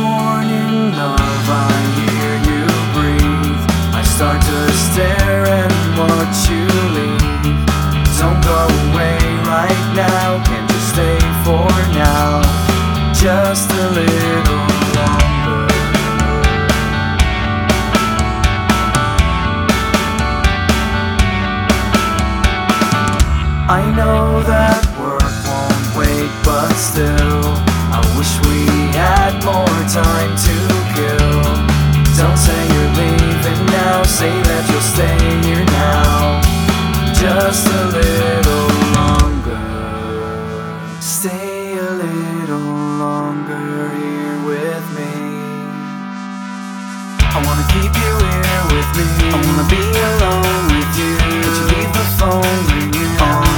morning of I hear you breathe, I start to stare and watch you leave. Don't go away right now, can't you stay for now? Just a little longer. I know that work won't wait, but still I wish we had more time to kill. Don't say you're leaving now, say that you'll stay here now, just a little longer. Stay a little longer here with me. I wanna keep you here with me, I wanna be alone with you, but you leave the phone ringing.